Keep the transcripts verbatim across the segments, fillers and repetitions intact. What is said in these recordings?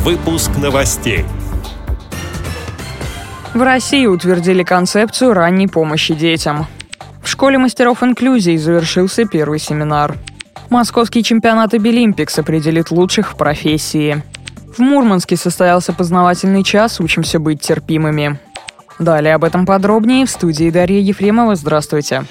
Выпуск новостей. В России утвердили концепцию ранней помощи детям. В школе мастеров инклюзии завершился первый семинар. Московский чемпионат Абилимпикс определит лучших в профессии. В Мурманске состоялся познавательный час «Учимся быть терпимыми». Далее об этом подробнее в студии Дарья Ефремова. Здравствуйте.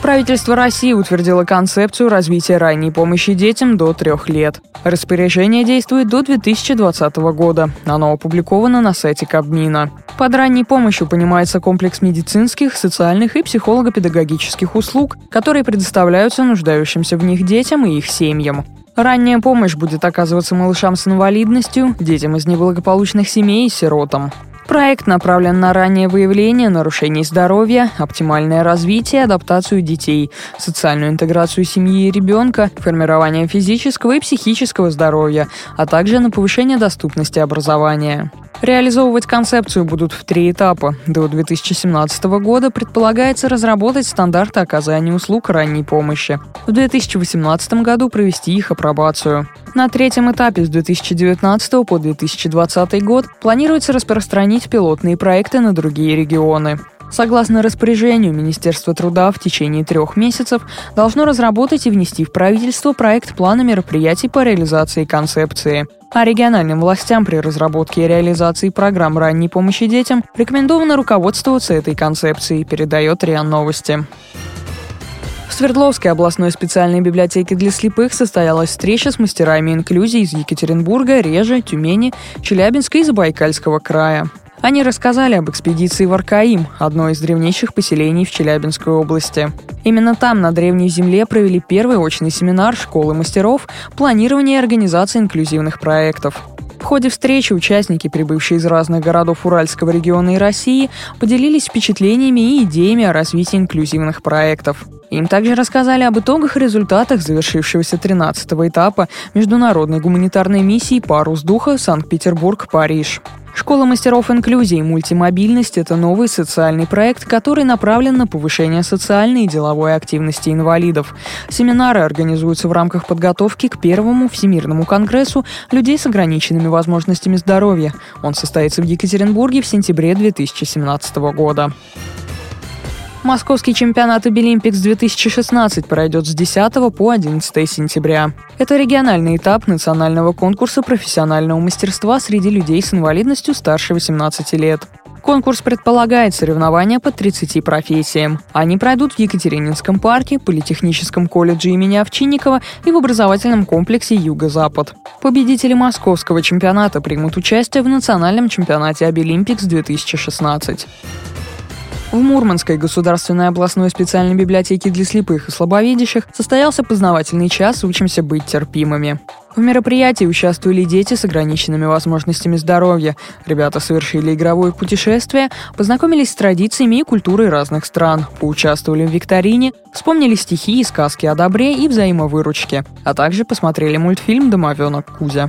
Правительство России утвердило концепцию развития ранней помощи детям до трех лет. Распоряжение действует до две тысячи двадцатого года. Оно опубликовано на сайте Кабмина. Под ранней помощью понимается комплекс медицинских, социальных и психолого-педагогических услуг, которые предоставляются нуждающимся в них детям и их семьям. Ранняя помощь будет оказываться малышам с инвалидностью, детям из неблагополучных семей и сиротам. Проект направлен на раннее выявление нарушений здоровья, оптимальное развитие и адаптацию детей, социальную интеграцию семьи и ребенка, формирование физического и психического здоровья, а также на повышение доступности образования. Реализовывать концепцию будут в три этапа. До две тысячи семнадцатого года предполагается разработать стандарты оказания услуг ранней помощи. В две тысячи восемнадцатом году провести их апробацию. На третьем этапе с две тысячи девятнадцатого по две тысячи двадцатый год планируется распространить пилотные проекты на другие регионы. Согласно распоряжению, Министерство труда в течение трех месяцев должно разработать и внести в правительство проект плана мероприятий по реализации концепции. А региональным властям при разработке и реализации программ ранней помощи детям рекомендовано руководствоваться этой концепцией, передает РИА Новости. В Свердловской областной специальной библиотеке для слепых состоялась встреча с мастерами инклюзии из Екатеринбурга, Режи, Тюмени, Челябинска и Забайкальского края. Они рассказали об экспедиции в Аркаим, одно из древнейших поселений в Челябинской области. Именно там, на Древней Земле, провели первый очный семинар «Школы мастеров. Планирование и организация инклюзивных проектов». В ходе встречи участники, прибывшие из разных городов Уральского региона и России, поделились впечатлениями и идеями о развитии инклюзивных проектов. Им также рассказали об итогах и результатах завершившегося тринадцатого этапа международной гуманитарной миссии «Парус Духа. Санкт-Петербург-Париж». Школа мастеров инклюзии и мультимобильность – это новый социальный проект, который направлен на повышение социальной и деловой активности инвалидов. Семинары организуются в рамках подготовки к первому Всемирному конгрессу людей с ограниченными возможностями здоровья. Он состоится в Екатеринбурге в сентябре две тысячи семнадцатого года. Московский чемпионат Абилимпикс две тысячи шестнадцать пройдет с десятого по одиннадцатое сентября. Это региональный этап национального конкурса профессионального мастерства среди людей с инвалидностью старше восемнадцати лет. Конкурс предполагает соревнования по тридцати профессиям. Они пройдут в Екатерининском парке, Политехническом колледже имени Овчинникова и в образовательном комплексе «Юго-Запад». Победители московского чемпионата примут участие в национальном чемпионате Абилимпикс две тысячи шестнадцать. В Мурманской государственной областной специальной библиотеке для слепых и слабовидящих состоялся познавательный час «Учимся быть терпимыми». В мероприятии участвовали дети с ограниченными возможностями здоровья. Ребята совершили игровое путешествие, познакомились с традициями и культурой разных стран, поучаствовали в викторине, вспомнили стихи и сказки о добре и взаимовыручке, а также посмотрели мультфильм «Домовёнок Кузя».